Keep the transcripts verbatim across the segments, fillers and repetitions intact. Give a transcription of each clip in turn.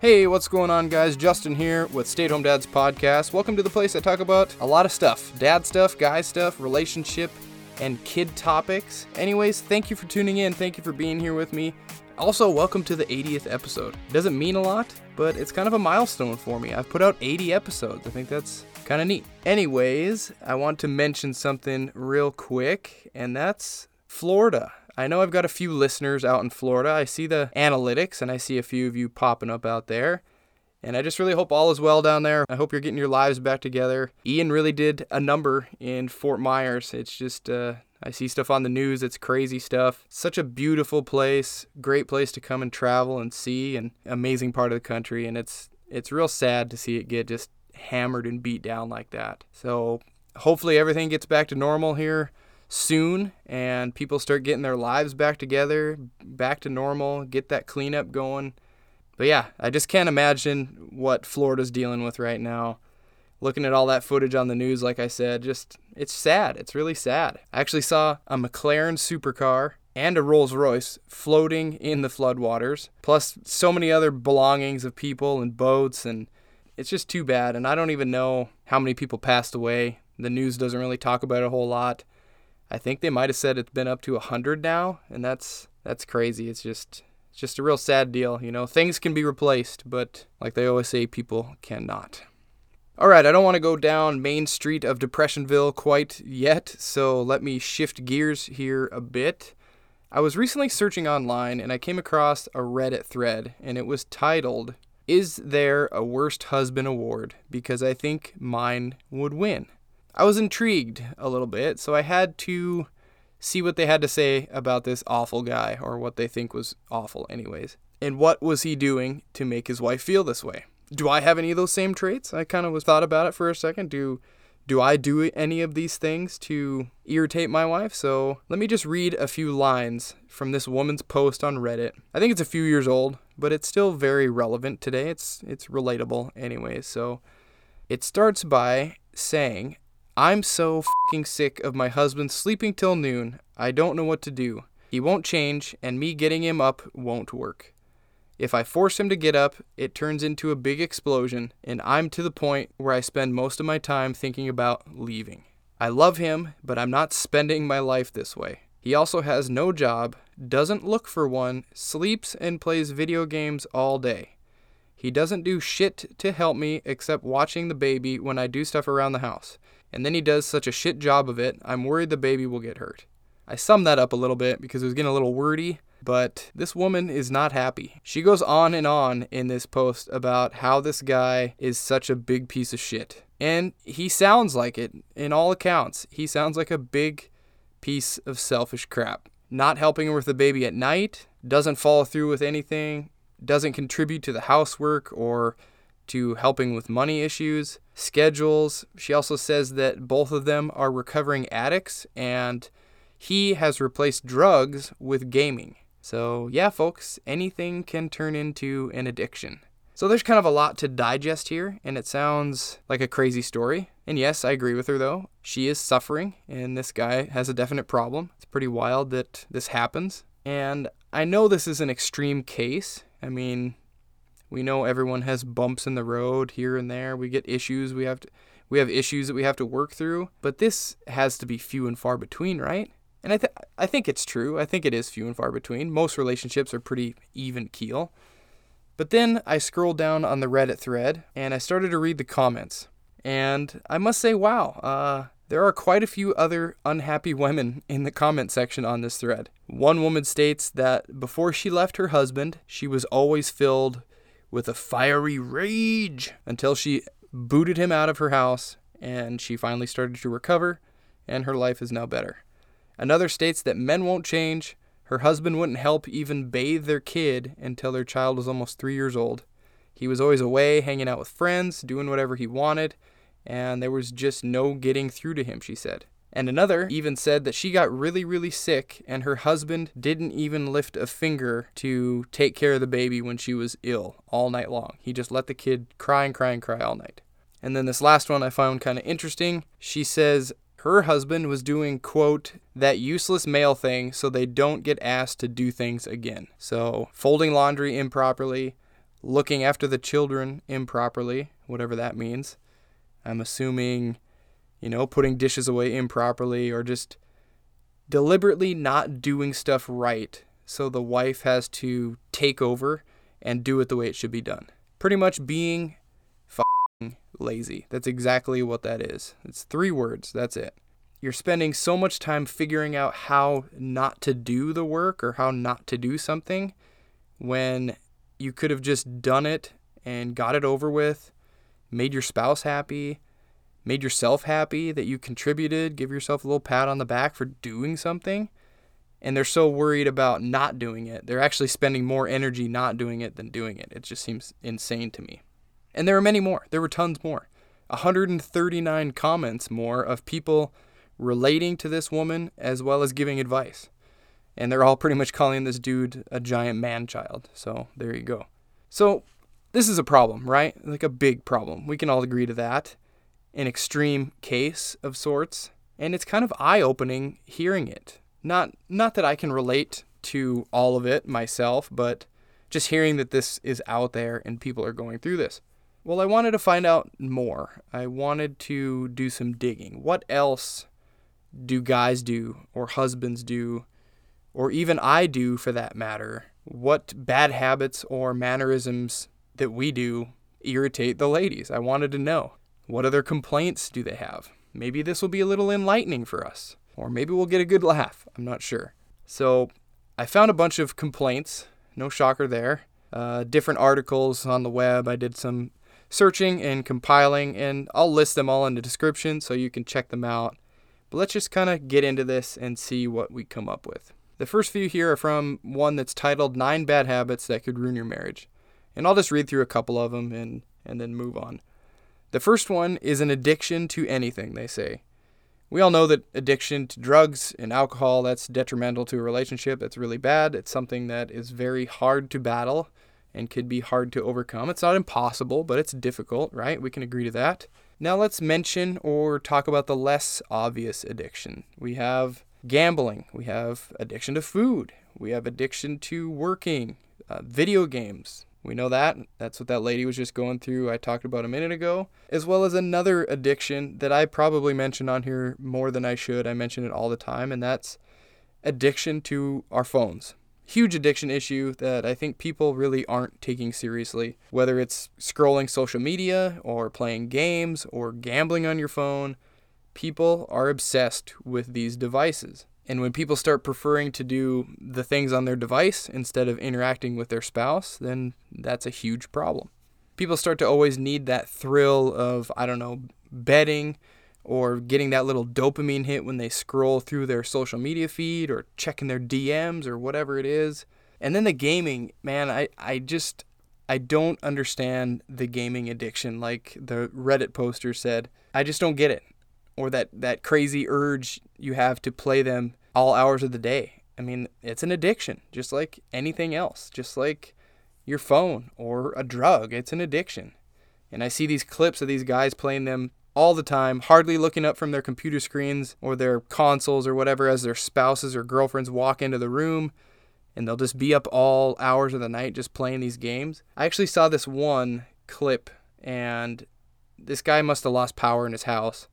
Hey, what's going on, guys? Justin here with Stay at Home Dad's Podcast. Welcome to the place I talk about a lot of stuff. Dad stuff, guy stuff, relationship, and kid topics. Anyways, thank you for tuning in. Thank you for being here with me. Also, welcome to the eightieth episode. It doesn't mean a lot, but it's kind of a milestone for me. I've put out eighty episodes. I think that's kind of neat. Anyways, I want to mention something real quick, and that's Florida. I know I've got a few listeners out in Florida. I see the analytics, and I see a few of you popping up out there. And I just really hope all is well down there. I hope you're getting your lives back together. Ian really did a number in Fort Myers. It's just, uh, I see stuff on the news. It's crazy stuff. Such a beautiful place. Great place to come and travel and see. And amazing part of the country. And it's it's real sad to see it get just hammered and beat down like that. So hopefully everything gets back to normal here soon, and people start getting their lives back together, back to normal, get that cleanup going. But yeah, I just can't imagine what Florida's dealing with right now. Looking at all that footage on the news, like I said, just, it's sad. It's really sad. I actually saw a McLaren supercar and a Rolls-Royce floating in the floodwaters, plus so many other belongings of people and boats, and it's just too bad. And I don't even know how many people passed away. The news doesn't really talk about it a whole lot. I think they might have said it's been up to one hundred now, and that's that's crazy. It's just it's just a real sad deal, you know. Things can be replaced, but like they always say, people cannot. All right, I don't want to go down Main Street of Depressionville quite yet, so let me shift gears here a bit. I was recently searching online, and I came across a Reddit thread, and it was titled, "Is There a Worst Husband Award? Because I think mine would win." I was intrigued a little bit, so I had to see what they had to say about this awful guy, or what they think was awful anyways. And what was he doing to make his wife feel this way? Do I have any of those same traits? I kind of was thought about it for a second. Do do I do any of these things to irritate my wife? So let me just read a few lines from this woman's post on Reddit. I think it's a few years old, but it's still very relevant today. It's, it's relatable anyways. So it starts by saying, "I'm so f***ing sick of my husband sleeping till noon. I don't know what to do. He won't change, and me getting him up won't work. If I force him to get up, it turns into a big explosion, and I'm to the point where I spend most of my time thinking about leaving. I love him, but I'm not spending my life this way. He also has no job, doesn't look for one, sleeps and plays video games all day. He doesn't do shit to help me except watching the baby when I do stuff around the house. And then he does such a shit job of it, I'm worried the baby will get hurt." I summed that up a little bit because it was getting a little wordy, but this woman is not happy. She goes on and on in this post about how this guy is such a big piece of shit. And he sounds like it, in all accounts. He sounds like a big piece of selfish crap. Not helping her with the baby at night, doesn't follow through with anything, doesn't contribute to the housework or to helping with money issues, schedules. She also says that both of them are recovering addicts, and he has replaced drugs with gaming. So yeah, folks, anything can turn into an addiction. So there's kind of a lot to digest here, and it sounds like a crazy story. And yes, I agree with her though. She is suffering, and this guy has a definite problem. It's pretty wild that this happens. And I know this is an extreme case. I mean, we know everyone has bumps in the road here and there. We get issues. We have to, we have issues that we have to work through. But this has to be few and far between, right? And I th- I think it's true. I think it is few and far between. Most relationships are pretty even keel. But then I scrolled down on the Reddit thread, and I started to read the comments. And I must say, wow, uh, there are quite a few other unhappy women in the comment section on this thread. One woman states that before she left her husband, she was always filled with a fiery rage until she booted him out of her house, and she finally started to recover, and her life is now better. Another states that men won't change. Her husband wouldn't help even bathe their kid until their child was almost three years old. He was always away, hanging out with friends, doing whatever he wanted, and there was just no getting through to him, she said. And another even said that she got really, really sick, and her husband didn't even lift a finger to take care of the baby when she was ill all night long. He just let the kid cry and cry and cry all night. And then this last one I found kind of interesting. She says her husband was doing, quote, "that useless male thing so they don't get asked to do things again." So folding laundry improperly, looking after the children improperly, whatever that means. I'm assuming, you know, putting dishes away improperly or just deliberately not doing stuff right. So the wife has to take over and do it the way it should be done. Pretty much being f***ing lazy. That's exactly what that is. It's three words. That's it. You're spending so much time figuring out how not to do the work or how not to do something when you could have just done it and got it over with, made your spouse happy, made yourself happy that you contributed, give yourself a little pat on the back for doing something. And they're so worried about not doing it. They're actually spending more energy not doing it than doing it. It just seems insane to me. And there were many more. There were tons more. one hundred thirty-nine comments more of people relating to this woman as well as giving advice. And they're all pretty much calling this dude a giant man-child. So there you go. So this is a problem, right? Like a big problem. We can all agree to that. An extreme case of sorts. And it's kind of eye-opening hearing it. Not not that I can relate to all of it myself, but just hearing that this is out there and people are going through this. Well, I wanted to find out more. I wanted to do some digging. What else do guys do, or husbands do, or even I do for that matter? What bad habits or mannerisms that we do irritate the ladies? I wanted to know. What other complaints do they have? Maybe this will be a little enlightening for us. Or maybe we'll get a good laugh. I'm not sure. So I found a bunch of complaints. No shocker there. Uh, different articles on the web. I did some searching and compiling. And I'll list them all in the description so you can check them out. But let's just kind of get into this and see what we come up with. The first few here are from one that's titled Nine Bad Habits That Could Ruin Your Marriage. And I'll just read through a couple of them and, and then move on. The first one is an addiction to anything, they say. We all know that addiction to drugs and alcohol, that's detrimental to a relationship. That's really bad. It's something that is very hard to battle and could be hard to overcome. It's not impossible, but it's difficult, right? We can agree to that. Now let's mention or talk about the less obvious addiction. We have gambling. We have addiction to food. We have addiction to working, uh, video games. We know that. That's what that lady was just going through. I talked about a minute ago, as well as another addiction that I probably mention on here more than I should. I mention it all the time, and that's addiction to our phones. Huge addiction issue that I think people really aren't taking seriously, whether it's scrolling social media or playing games or gambling on your phone. People are obsessed with these devices. And when people start preferring to do the things on their device instead of interacting with their spouse, then that's a huge problem. People start to always need that thrill of, I don't know, betting or getting that little dopamine hit when they scroll through their social media feed or checking their D Ms or whatever it is. And then the gaming, man, I, I just, I don't understand the gaming addiction. Like the Reddit poster said, I just don't get it. Or that, that crazy urge you have to play them all hours of the day. I mean, it's an addiction, just like anything else, just like your phone or a drug. It's an addiction. And I see these clips of these guys playing them all the time, hardly looking up from their computer screens or their consoles or whatever as their spouses or girlfriends walk into the room, and they'll just be up all hours of the night just playing these games. I actually saw this one clip, and this guy must have lost power in his house.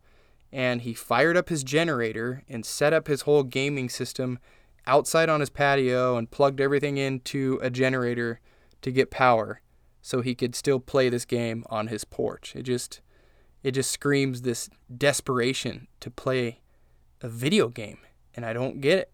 And he fired up his generator and set up his whole gaming system outside on his patio and plugged everything into a generator to get power so he could still play this game on his porch. It just it just screams this desperation to play a video game, and I don't get it.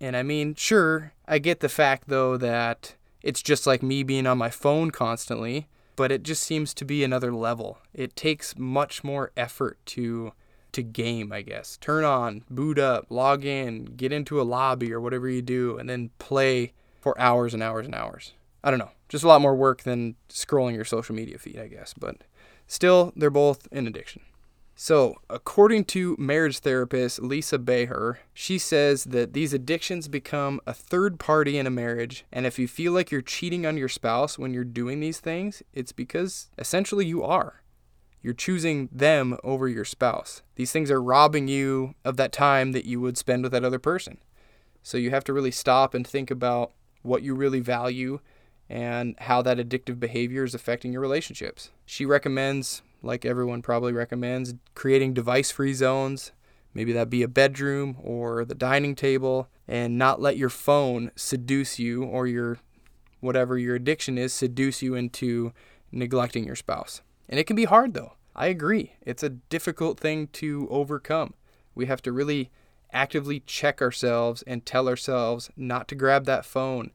And I mean, sure, I get the fact, though, that it's just like me being on my phone constantly, but it just seems to be another level. It takes much more effort to... to game, I guess. Turn on, boot up, log in, get into a lobby or whatever you do, and then play for hours and hours and hours. I don't know. Just a lot more work than scrolling your social media feed, I guess. But still, they're both an addiction. So, according to marriage therapist Lisa Beher, she says that these addictions become a third party in a marriage, and if you feel like you're cheating on your spouse when you're doing these things, it's because essentially you are. You're choosing them over your spouse. These things are robbing you of that time that you would spend with that other person. So you have to really stop and think about what you really value and how that addictive behavior is affecting your relationships. She recommends, like everyone probably recommends, creating device-free zones. Maybe that be a bedroom or the dining table, and not let your phone seduce you, or your whatever your addiction is, seduce you into neglecting your spouse. And it can be hard, though. I agree. It's a difficult thing to overcome. We have to really actively check ourselves and tell ourselves not to grab that phone,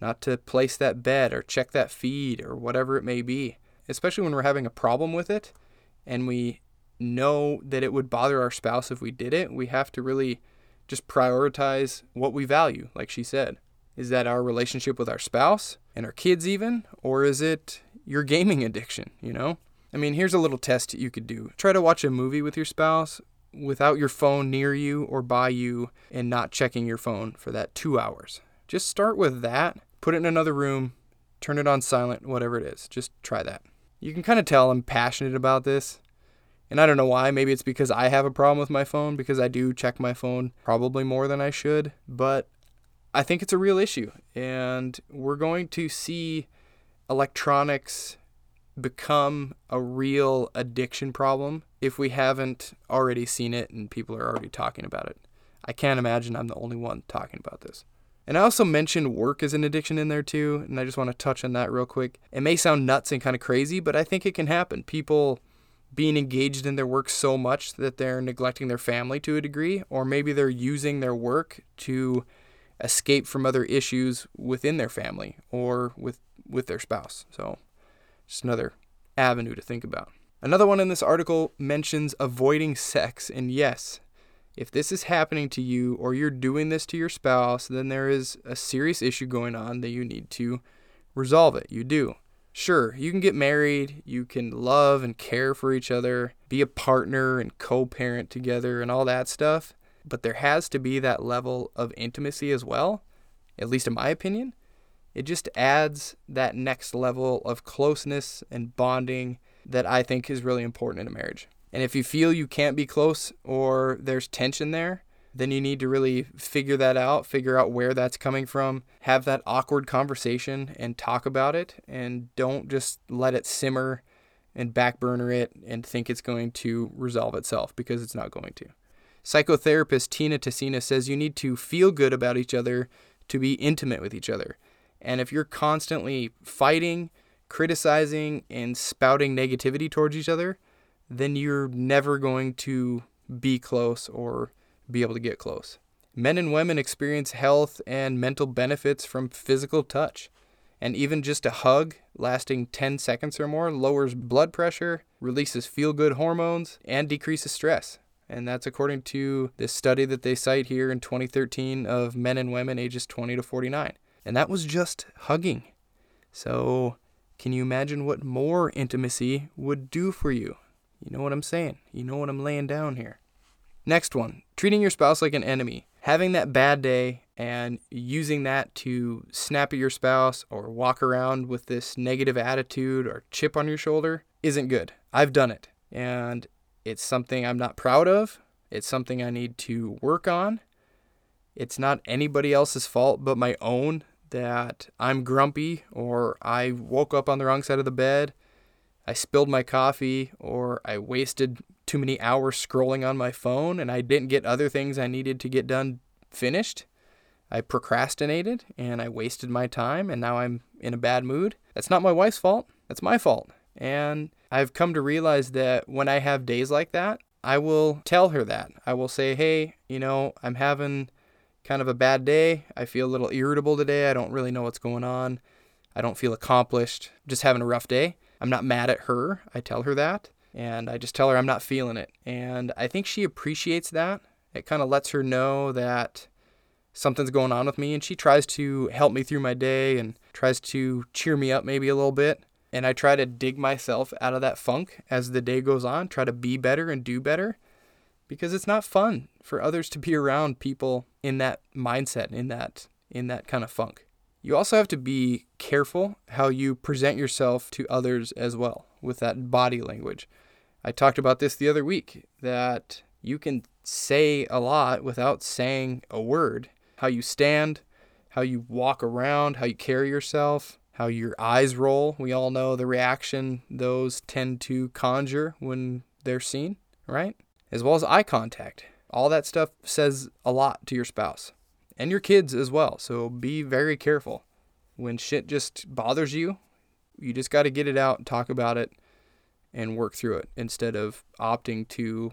not to place that bed or check that feed or whatever it may be, especially when we're having a problem with it and we know that it would bother our spouse if we did it. We have to really just prioritize what we value, like she said. Is that our relationship with our spouse and our kids even, or is it your gaming addiction, you know? I mean, here's a little test you could do. Try to watch a movie with your spouse without your phone near you or by you, and not checking your phone for that two hours. Just start with that, put it in another room, turn it on silent, whatever it is. Just try that. You can kind of tell I'm passionate about this. And I don't know why. Maybe it's because I have a problem with my phone, because I do check my phone probably more than I should. But I think it's a real issue. And we're going to see electronics become a real addiction problem if we haven't already seen it and people are already talking about it. I can't imagine I'm the only one talking about this. And I also mentioned work as an addiction in there too. And I just want to touch on that real quick. It may sound nuts and kind of crazy, but I think it can happen. People being engaged in their work so much that they're neglecting their family to a degree, or maybe they're using their work to escape from other issues within their family or with, with their spouse. So just another avenue to think about. Another one in this article mentions avoiding sex. And yes, if this is happening to you or you're doing this to your spouse, then there is a serious issue going on that you need to resolve it. You do. Sure, you can get married, you can love and care for each other, be a partner and co-parent together and all that stuff, but there has to be that level of intimacy as well, at least in my opinion. It just adds that next level of closeness and bonding that I think is really important in a marriage. And if you feel you can't be close or there's tension there, then you need to really figure that out, figure out where that's coming from, have that awkward conversation and talk about it, and don't just let it simmer and backburner it and think it's going to resolve itself, because it's not going to. Psychotherapist Tina Tessina says you need to feel good about each other to be intimate with each other. And if you're constantly fighting, criticizing, and spouting negativity towards each other, then you're never going to be close or be able to get close. Men and women experience health and mental benefits from physical touch, and even just a hug lasting ten seconds or more lowers blood pressure, releases feel-good hormones, and decreases stress. And that's according to this study that they cite here in twenty thirteen of men and women ages twenty to forty-nine. And that was just hugging. So can you imagine what more intimacy would do for you? You know what I'm saying? You know what I'm laying down here. Next one, treating your spouse like an enemy. Having that bad day and using that to snap at your spouse or walk around with this negative attitude or chip on your shoulder isn't good. I've done it, and it's something I'm not proud of. It's something I need to work on. It's not anybody else's fault but my own that I'm grumpy, or I woke up on the wrong side of the bed, I spilled my coffee, or I wasted too many hours scrolling on my phone and I didn't get other things I needed to get done finished. I procrastinated and I wasted my time, and now I'm in a bad mood. That's not my wife's fault. That's my fault. And I've come to realize that when I have days like that, I will tell her that. I will say, hey, you know, I'm having kind of a bad day. I feel a little irritable today. I don't really know what's going on. I don't feel accomplished. I'm just having a rough day. I'm not mad at her. I tell her that, and I just tell her I'm not feeling it. And I think she appreciates that. It kind of lets her know that something's going on with me, and she tries to help me through my day and tries to cheer me up maybe a little bit. And I try to dig myself out of that funk as the day goes on, try to be better and do better, because it's not fun for others to be around people in that mindset, in that, in that kind of funk. You also have to be careful how you present yourself to others as well with that body language. I talked about this the other week, that you can say a lot without saying a word. How you stand, how you walk around, how you carry yourself, how your eyes roll. We all know the reaction those tend to conjure when they're seen, right? As well as eye contact. All that stuff says a lot to your spouse and your kids as well. So be very careful. When shit just bothers you, you just got to get it out and talk about it and work through it instead of opting to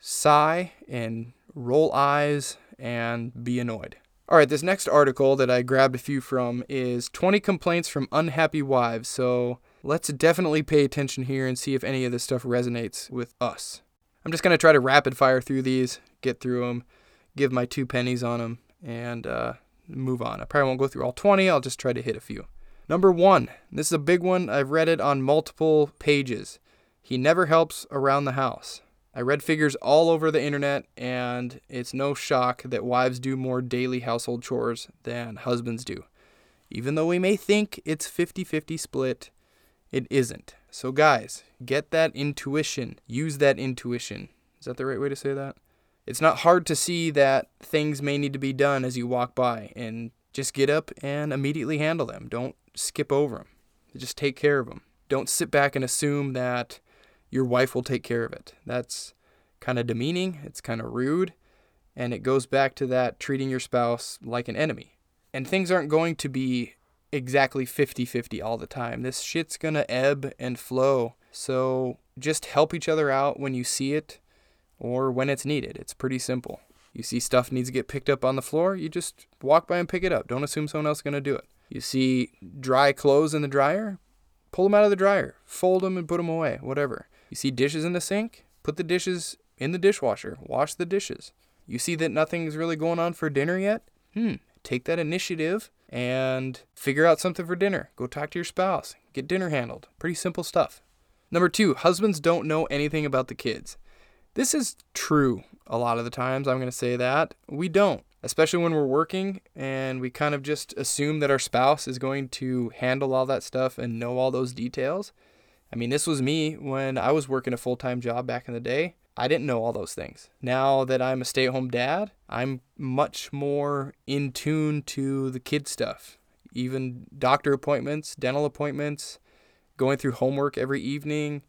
sigh and roll eyes and be annoyed. All right, this next article that I grabbed a few from is twenty complaints from unhappy wives. So let's definitely pay attention here and see if any of this stuff resonates with us. I'm just going to try to rapid fire through these, get through them, give my two pennies on them, and uh, move on. I probably won't go through all twenty. I'll just try to hit a few. Number one, this is a big one. I've read it on multiple pages. He never helps around the house. I read figures all over the internet, and it's no shock that wives do more daily household chores than husbands do. Even though we may think it's fifty-fifty split, it isn't. So guys, get that intuition. Use that intuition. Is that the right way to say that? It's not hard to see that things may need to be done as you walk by, and just get up and immediately handle them. Don't skip over them. Just take care of them. Don't sit back and assume that your wife will take care of it. That's kind of demeaning. It's kind of rude. And it goes back to that treating your spouse like an enemy. And things aren't going to be exactly fifty-fifty all the time. This shit's going to ebb and flow. So just help each other out when you see it or when it's needed. It's pretty simple. You see stuff needs to get picked up on the floor, you just walk by and pick it up. Don't assume someone else is going to do it. You see dry clothes in the dryer, pull them out of the dryer. Fold them and put them away, whatever. You see dishes in the sink? Put the dishes in the dishwasher. Wash the dishes. You see that nothing's really going on for dinner yet? Hmm. Take that initiative and figure out something for dinner. Go talk to your spouse. Get dinner handled. Pretty simple stuff. Number two, husbands don't know anything about the kids. This is true a lot of the times. I'm going to say that. We don't, especially when we're working and we kind of just assume that our spouse is going to handle all that stuff and know all those details. I mean, this was me when I was working a full-time job back in the day. I didn't know all those things. Now that I'm a stay-at-home dad, I'm much more in tune to the kid stuff. Even doctor appointments, dental appointments, going through homework every evening,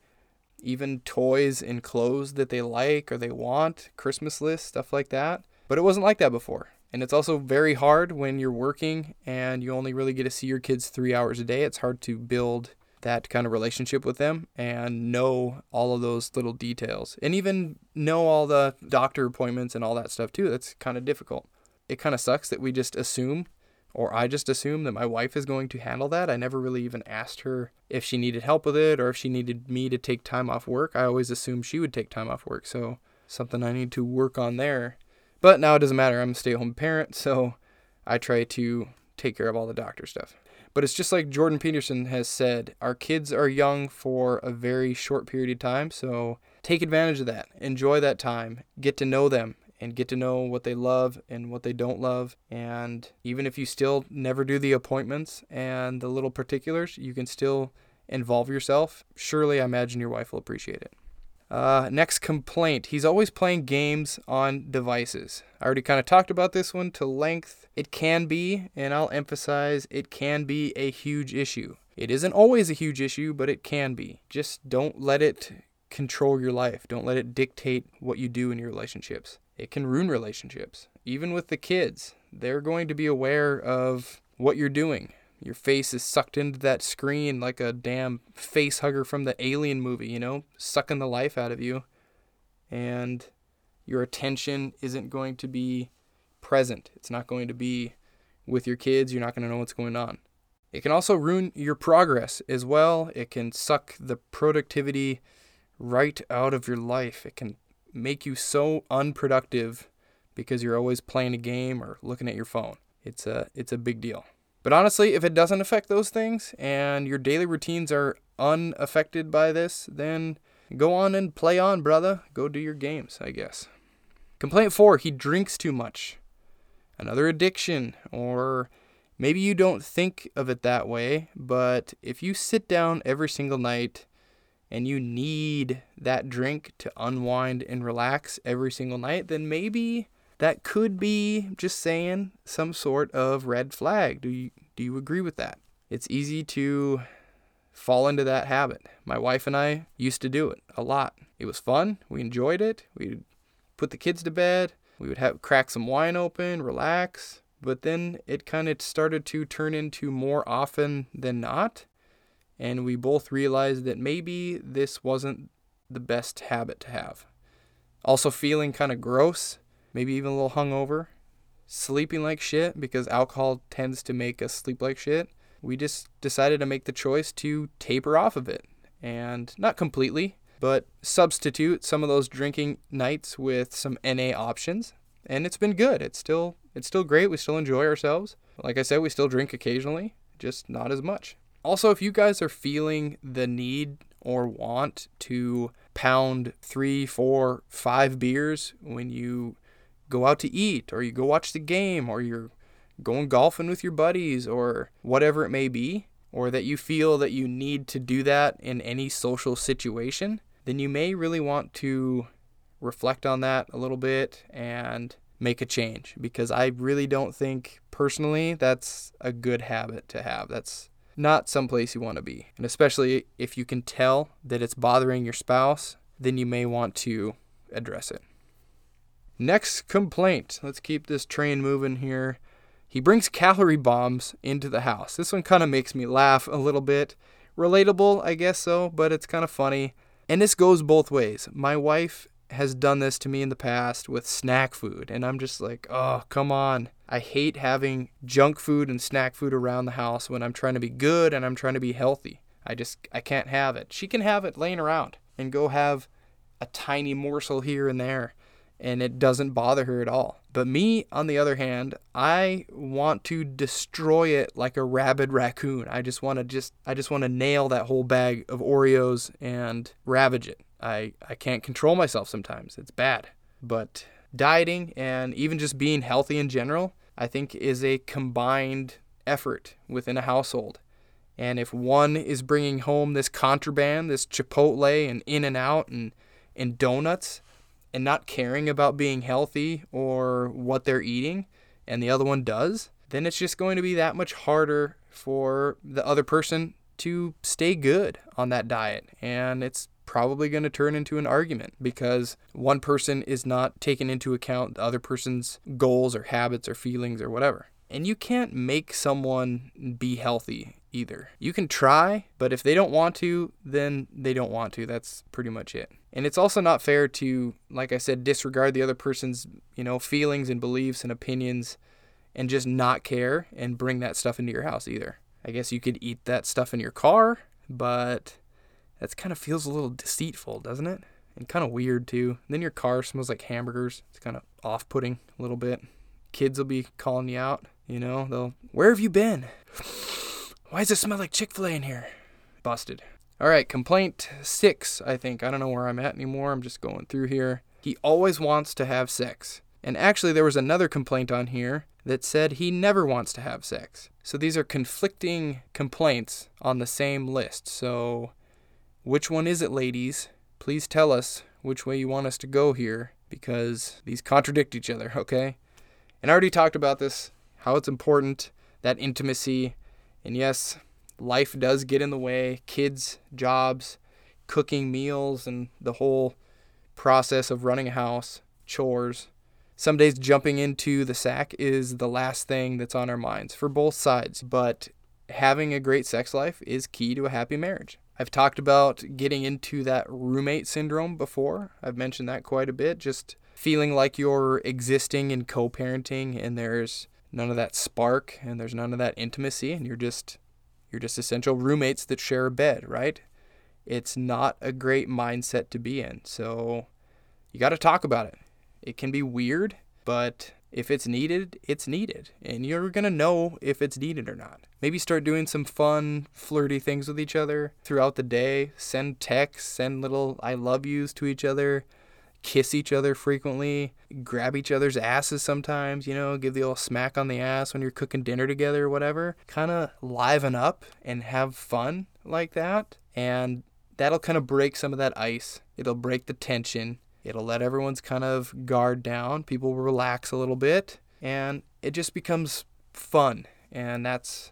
even toys and clothes that they like or they want, Christmas lists, stuff like that. But it wasn't like that before. And it's also very hard when you're working and you only really get to see your kids three hours a day. It's hard to build that kind of relationship with them and know all of those little details and even know all the doctor appointments and all that stuff too. That's kind of difficult. It kind of sucks that we just assume, or I just assume, that my wife is going to handle that. I never really even asked her if she needed help with it or if she needed me to take time off work. I always assumed she would take time off work. So something I need to work on there, but now it doesn't matter. I'm a stay-at-home parent. So I try to take care of all the doctor stuff. But it's just like Jordan Peterson has said, our kids are young for a very short period of time, so take advantage of that. Enjoy that time. Get to know them and get to know what they love and what they don't love. And even if you still never do the appointments and the little particulars, you can still involve yourself. Surely, I imagine your wife will appreciate it. Uh, next complaint. He's always playing games on devices. I already kind of talked about this one to length. It can be, and I'll emphasize, it can be a huge issue. It isn't always a huge issue, but it can be. Just don't let it control your life. Don't let it dictate what you do in your relationships. It can ruin relationships. Even with the kids, they're going to be aware of what you're doing. Your face is sucked into that screen like a damn face hugger from the Alien movie, you know, sucking the life out of you. And your attention isn't going to be present. It's not going to be with your kids. You're not going to know what's going on. It can also ruin your progress as well. It can suck the productivity right out of your life. It can make you so unproductive because you're always playing a game or looking at your phone. It's a, it's a big deal. But honestly, if it doesn't affect those things and your daily routines are unaffected by this, then go on and play on, brother. Go do your games, I guess. Complaint four, he drinks too much. Another addiction, or maybe you don't think of it that way, but if you sit down every single night and you need that drink to unwind and relax every single night, then maybe that could be, just saying, some sort of red flag. Do you do you agree with that? it's easy to fall into that habit. My wife and I used to do it a lot. It was fun. We enjoyed it. We'd put the kids to bed. We would have crack some wine open, relax. But then it kind of started to turn into more often than not. And we both realized that maybe this wasn't the best habit to have. Also feeling kind of gross, maybe even a little hungover. Sleeping like shit, because alcohol tends to make us sleep like shit. We just decided to make the choice to taper off of it. And not completely, but substitute some of those drinking nights with some N A options. And it's been good. It's still it's still great. We still enjoy ourselves. Like I said, we still drink occasionally, just not as much. Also, if you guys are feeling the need or want to pound three, four, five beers when you go out to eat, or you go watch the game, or you're going golfing with your buddies, or whatever it may be, or that you feel that you need to do that in any social situation, then you may really want to reflect on that a little bit and make a change, because I really don't think personally that's a good habit to have. That's not someplace you want to be. And especially if you can tell that it's bothering your spouse, then you may want to address it. Next complaint. Let's keep this train moving here. He brings calorie bombs into the house. This one kind of makes me laugh a little bit. Relatable, I guess so, but it's kind of funny. And this goes both ways. My wife has done this to me in the past with snack food, and I'm just like, oh, come on. I hate having junk food and snack food around the house when I'm trying to be good and I'm trying to be healthy. I just, I can't have it. She can have it laying around and go have a tiny morsel here and there, and it doesn't bother her at all. But me, on the other hand, I want to destroy it like a rabid raccoon. I just want to just, I just want to nail that whole bag of Oreos and ravage it. I, I can't control myself sometimes. It's bad. But dieting and even just being healthy in general, I think, is a combined effort within a household. And if one is bringing home this contraband, this Chipotle and In-N-Out and, and donuts, and not caring about being healthy or what they're eating, and the other one does, then it's just going to be that much harder for the other person to stay good on that diet. And it's probably going to turn into an argument because one person is not taking into account the other person's goals or habits or feelings or whatever. And you can't make someone be healthy either. You can try, but if they don't want to, then they don't want to. That's pretty much it. And it's also not fair to, like I said, disregard the other person's, you know, feelings and beliefs and opinions and just not care and bring that stuff into your house either. I guess you could eat that stuff in your car, but that kind of feels a little deceitful, doesn't it? And kind of weird, too. And then your car smells like hamburgers. It's kind of off-putting a little bit. Kids will be calling you out, you know? They'll, where have you been? Why does it smell like Chick-fil-A in here? Busted. All right, complaint six, I think. I don't know where I'm at anymore. I'm just going through here. He always wants to have sex. And actually, there was another complaint on here that said he never wants to have sex. So these are conflicting complaints on the same list. So which one is it, ladies? Please tell us which way you want us to go here, because these contradict each other, okay? And I already talked about this, how it's important, that intimacy. And yes, life does get in the way. Kids, jobs, cooking meals, and the whole process of running a house, chores. Some days jumping into the sack is the last thing that's on our minds for both sides. But having a great sex life is key to a happy marriage. I've talked about getting into that roommate syndrome before. I've mentioned that quite a bit, just feeling like you're existing and co-parenting and there's none of that spark and there's none of that intimacy and you're just you're just essential roommates that share a bed, right? It's not a great mindset to be in. So you got to talk about it. It can be weird, but if it's needed, it's needed. And you're going to know if it's needed or not. Maybe start doing some fun, flirty things with each other throughout the day. Send texts, send little I love yous to each other. Kiss each other frequently. Grab each other's asses sometimes, you know, give the old smack on the ass when you're cooking dinner together or whatever. Kind of liven up and have fun like that. And that'll kind of break some of that ice. It'll break the tension. It'll let everyone's kind of guard down. People will relax a little bit, and it just becomes fun. And that's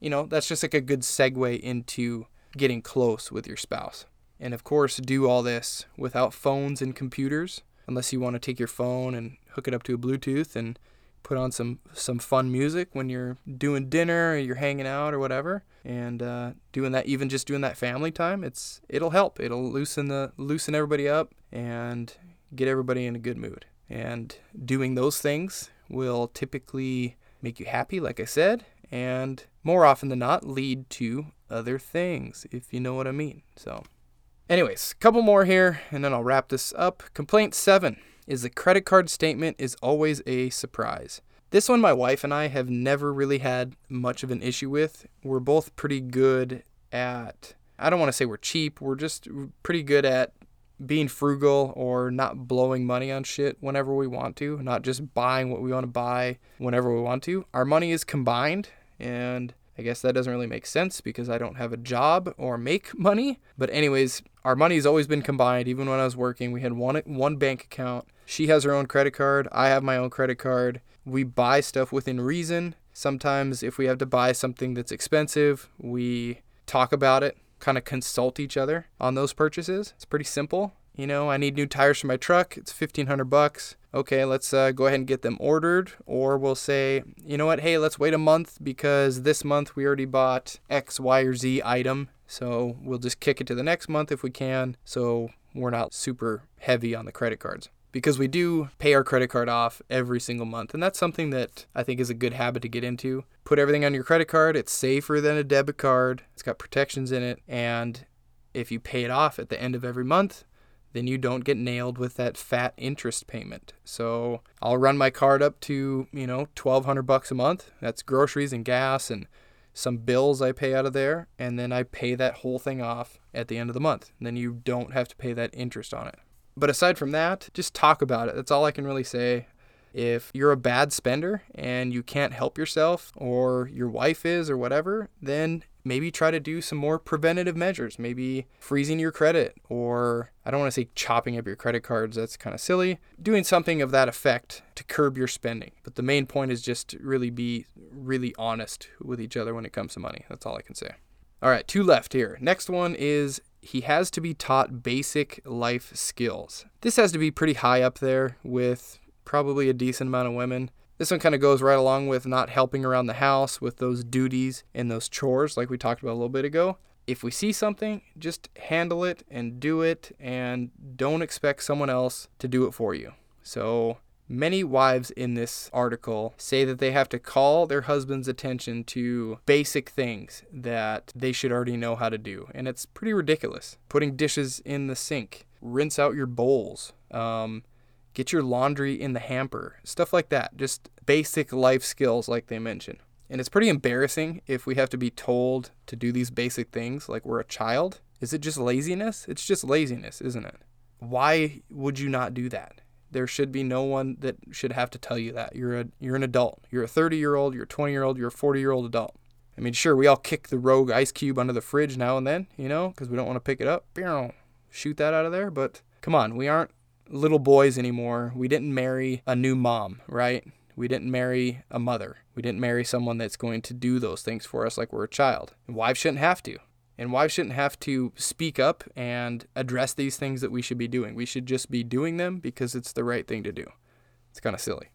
you know, that's just like a good segue into getting close with your spouse. And of course, do all this without phones and computers, unless you want to take your phone and hook it up to a Bluetooth and put on some, some fun music when you're doing dinner or you're hanging out or whatever. And uh, doing that, even just doing that family time, it's it'll help. It'll loosen the loosen everybody up and get everybody in a good mood. And doing those things will typically make you happy, like I said, and more often than not lead to other things, if you know what I mean. So anyways, a couple more here, and then I'll wrap this up. Complaint seven is the credit card statement is always a surprise. This one my wife and I have never really had much of an issue with. We're both pretty good at, I don't want to say we're cheap, we're just pretty good at being frugal or not blowing money on shit whenever we want to, not just buying what we want to buy whenever we want to. Our money is combined, and I guess that doesn't really make sense because I don't have a job or make money. But anyways, our money's always been combined. Even when I was working, we had one one bank account. She has her own credit card. I have my own credit card. We buy stuff within reason. Sometimes if we have to buy something that's expensive, we talk about it, kind of consult each other on those purchases. It's pretty simple. You know, I need new tires for my truck. It's fifteen hundred bucks. Okay, let's uh, go ahead and get them ordered. Or we'll say, you know what? Hey, let's wait a month because this month we already bought X, Y, or Z item. So we'll just kick it to the next month if we can. So we're not super heavy on the credit cards, because we do pay our credit card off every single month. And that's something that I think is a good habit to get into. Put everything on your credit card. It's safer than a debit card. It's got protections in it. And if you pay it off at the end of every month, then you don't get nailed with that fat interest payment. So I'll run my card up to, you know, twelve hundred bucks a month. That's groceries and gas and some bills I pay out of there. And then I pay that whole thing off at the end of the month. And then you don't have to pay that interest on it. But aside from that, just talk about it. That's all I can really say. If you're a bad spender and you can't help yourself, or your wife is or whatever, then maybe try to do some more preventative measures. Maybe freezing your credit, or I don't want to say chopping up your credit cards. That's kind of silly. Doing something of that effect to curb your spending. But the main point is just really be really honest with each other when it comes to money. That's all I can say. All right, two left here. Next one is he has to be taught basic life skills. This has to be pretty high up there with probably a decent amount of women. This one kind of goes right along with not helping around the house with those duties and those chores like we talked about a little bit ago. If we see something, just handle it and do it, and don't expect someone else to do it for you. So many wives in this article say that they have to call their husband's attention to basic things that they should already know how to do. And it's pretty ridiculous. Putting dishes in the sink, rinse out your bowls, um, get your laundry in the hamper, stuff like that. Just basic life skills like they mentioned. And it's pretty embarrassing if we have to be told to do these basic things like we're a child. Is it just laziness? It's just laziness, isn't it? Why would you not do that? There should be no one that should have to tell you that. You're a you're an adult. You're a thirty-year-old, you're a twenty-year-old, you're a forty-year-old adult. I mean, sure, we all kick the rogue ice cube under the fridge now and then, you know, because we don't want to pick it up. Shoot that out of there. But come on, we aren't little boys anymore. We didn't marry a new mom, right? We didn't marry a mother. We didn't marry someone that's going to do those things for us like we're a child. And wives shouldn't have to. And wives shouldn't have to speak up and address these things that we should be doing. We should just be doing them because it's the right thing to do. It's kind of silly.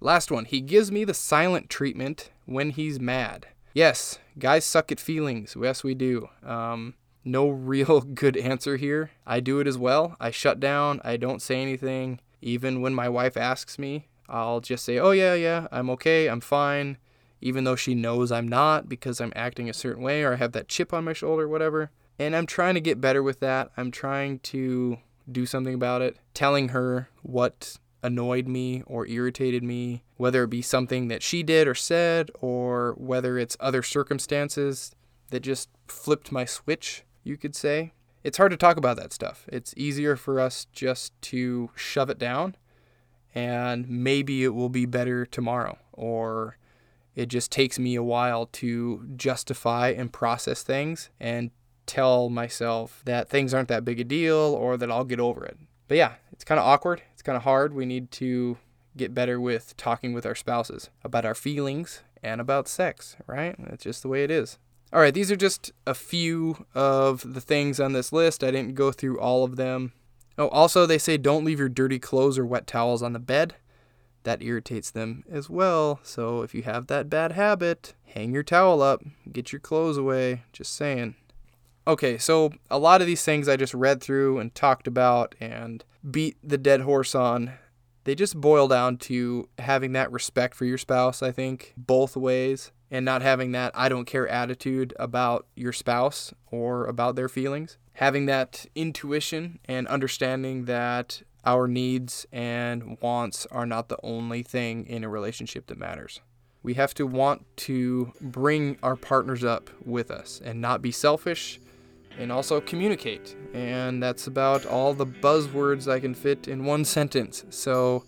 Last one. He gives me the silent treatment when he's mad. Yes, guys suck at feelings. Yes, we do. Um, no real good answer here. I do it as well. I shut down. I don't say anything. Even when my wife asks me, I'll just say, oh, yeah, yeah, I'm okay. I'm fine. Even though she knows I'm not because I'm acting a certain way or I have that chip on my shoulder or whatever. And I'm trying to get better with that. I'm trying to do something about it. Telling her what annoyed me or irritated me, whether it be something that she did or said, or whether it's other circumstances that just flipped my switch, you could say. It's hard to talk about that stuff. It's easier for us just to shove it down, and maybe it will be better tomorrow, or it just takes me a while to justify and process things and tell myself that things aren't that big a deal or that I'll get over it. But yeah, it's kind of awkward. It's kind of hard. We need to get better with talking with our spouses about our feelings and about sex, right? That's just the way it is. All right, these are just a few of the things on this list. I didn't go through all of them. Oh, also, they say don't leave your dirty clothes or wet towels on the bed. That irritates them as well. So if you have that bad habit, hang your towel up, get your clothes away. Just saying. Okay, so a lot of these things I just read through and talked about and beat the dead horse on, they just boil down to having that respect for your spouse, I think, both ways, and not having that I don't care attitude about your spouse or about their feelings. Having that intuition and understanding that our needs and wants are not the only thing in a relationship that matters. We have to want to bring our partners up with us and not be selfish, and also communicate. And that's about all the buzzwords I can fit in one sentence. So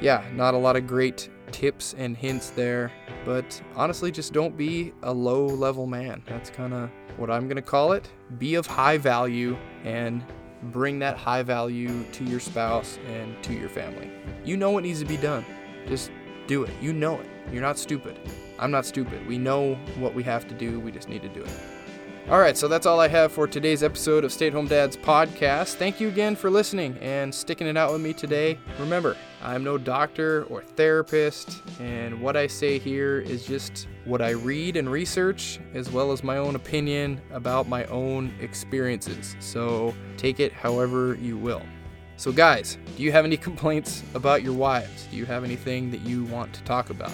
yeah, not a lot of great tips and hints there, but honestly, just don't be a low level man. That's kind of what I'm going to call it. Be of high value and bring that high value to your spouse and to your family. You know what needs to be done. Just do it. You know it. You're not stupid. I'm not stupid. We know what we have to do. We just need to do it. All right, so that's all I have for today's episode of Stay at Home Dad's Podcast. Thank you again for listening and sticking it out with me today. Remember, I'm no doctor or therapist, and what I say here is just what I read and research, as well as my own opinion about my own experiences. So take it however you will. So guys, do you have any complaints about your wives? Do you have anything that you want to talk about?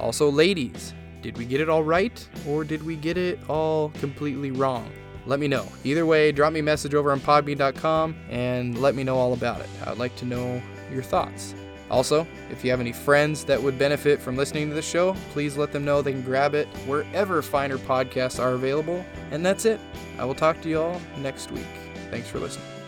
Also, ladies, did we get it all right, or did we get it all completely wrong? Let me know. Either way, drop me a message over on podbean dot com and let me know all about it. I'd like to know your thoughts. Also, if you have any friends that would benefit from listening to the show, please let them know they can grab it wherever finer podcasts are available. And that's it. I will talk to you all next week. Thanks for listening.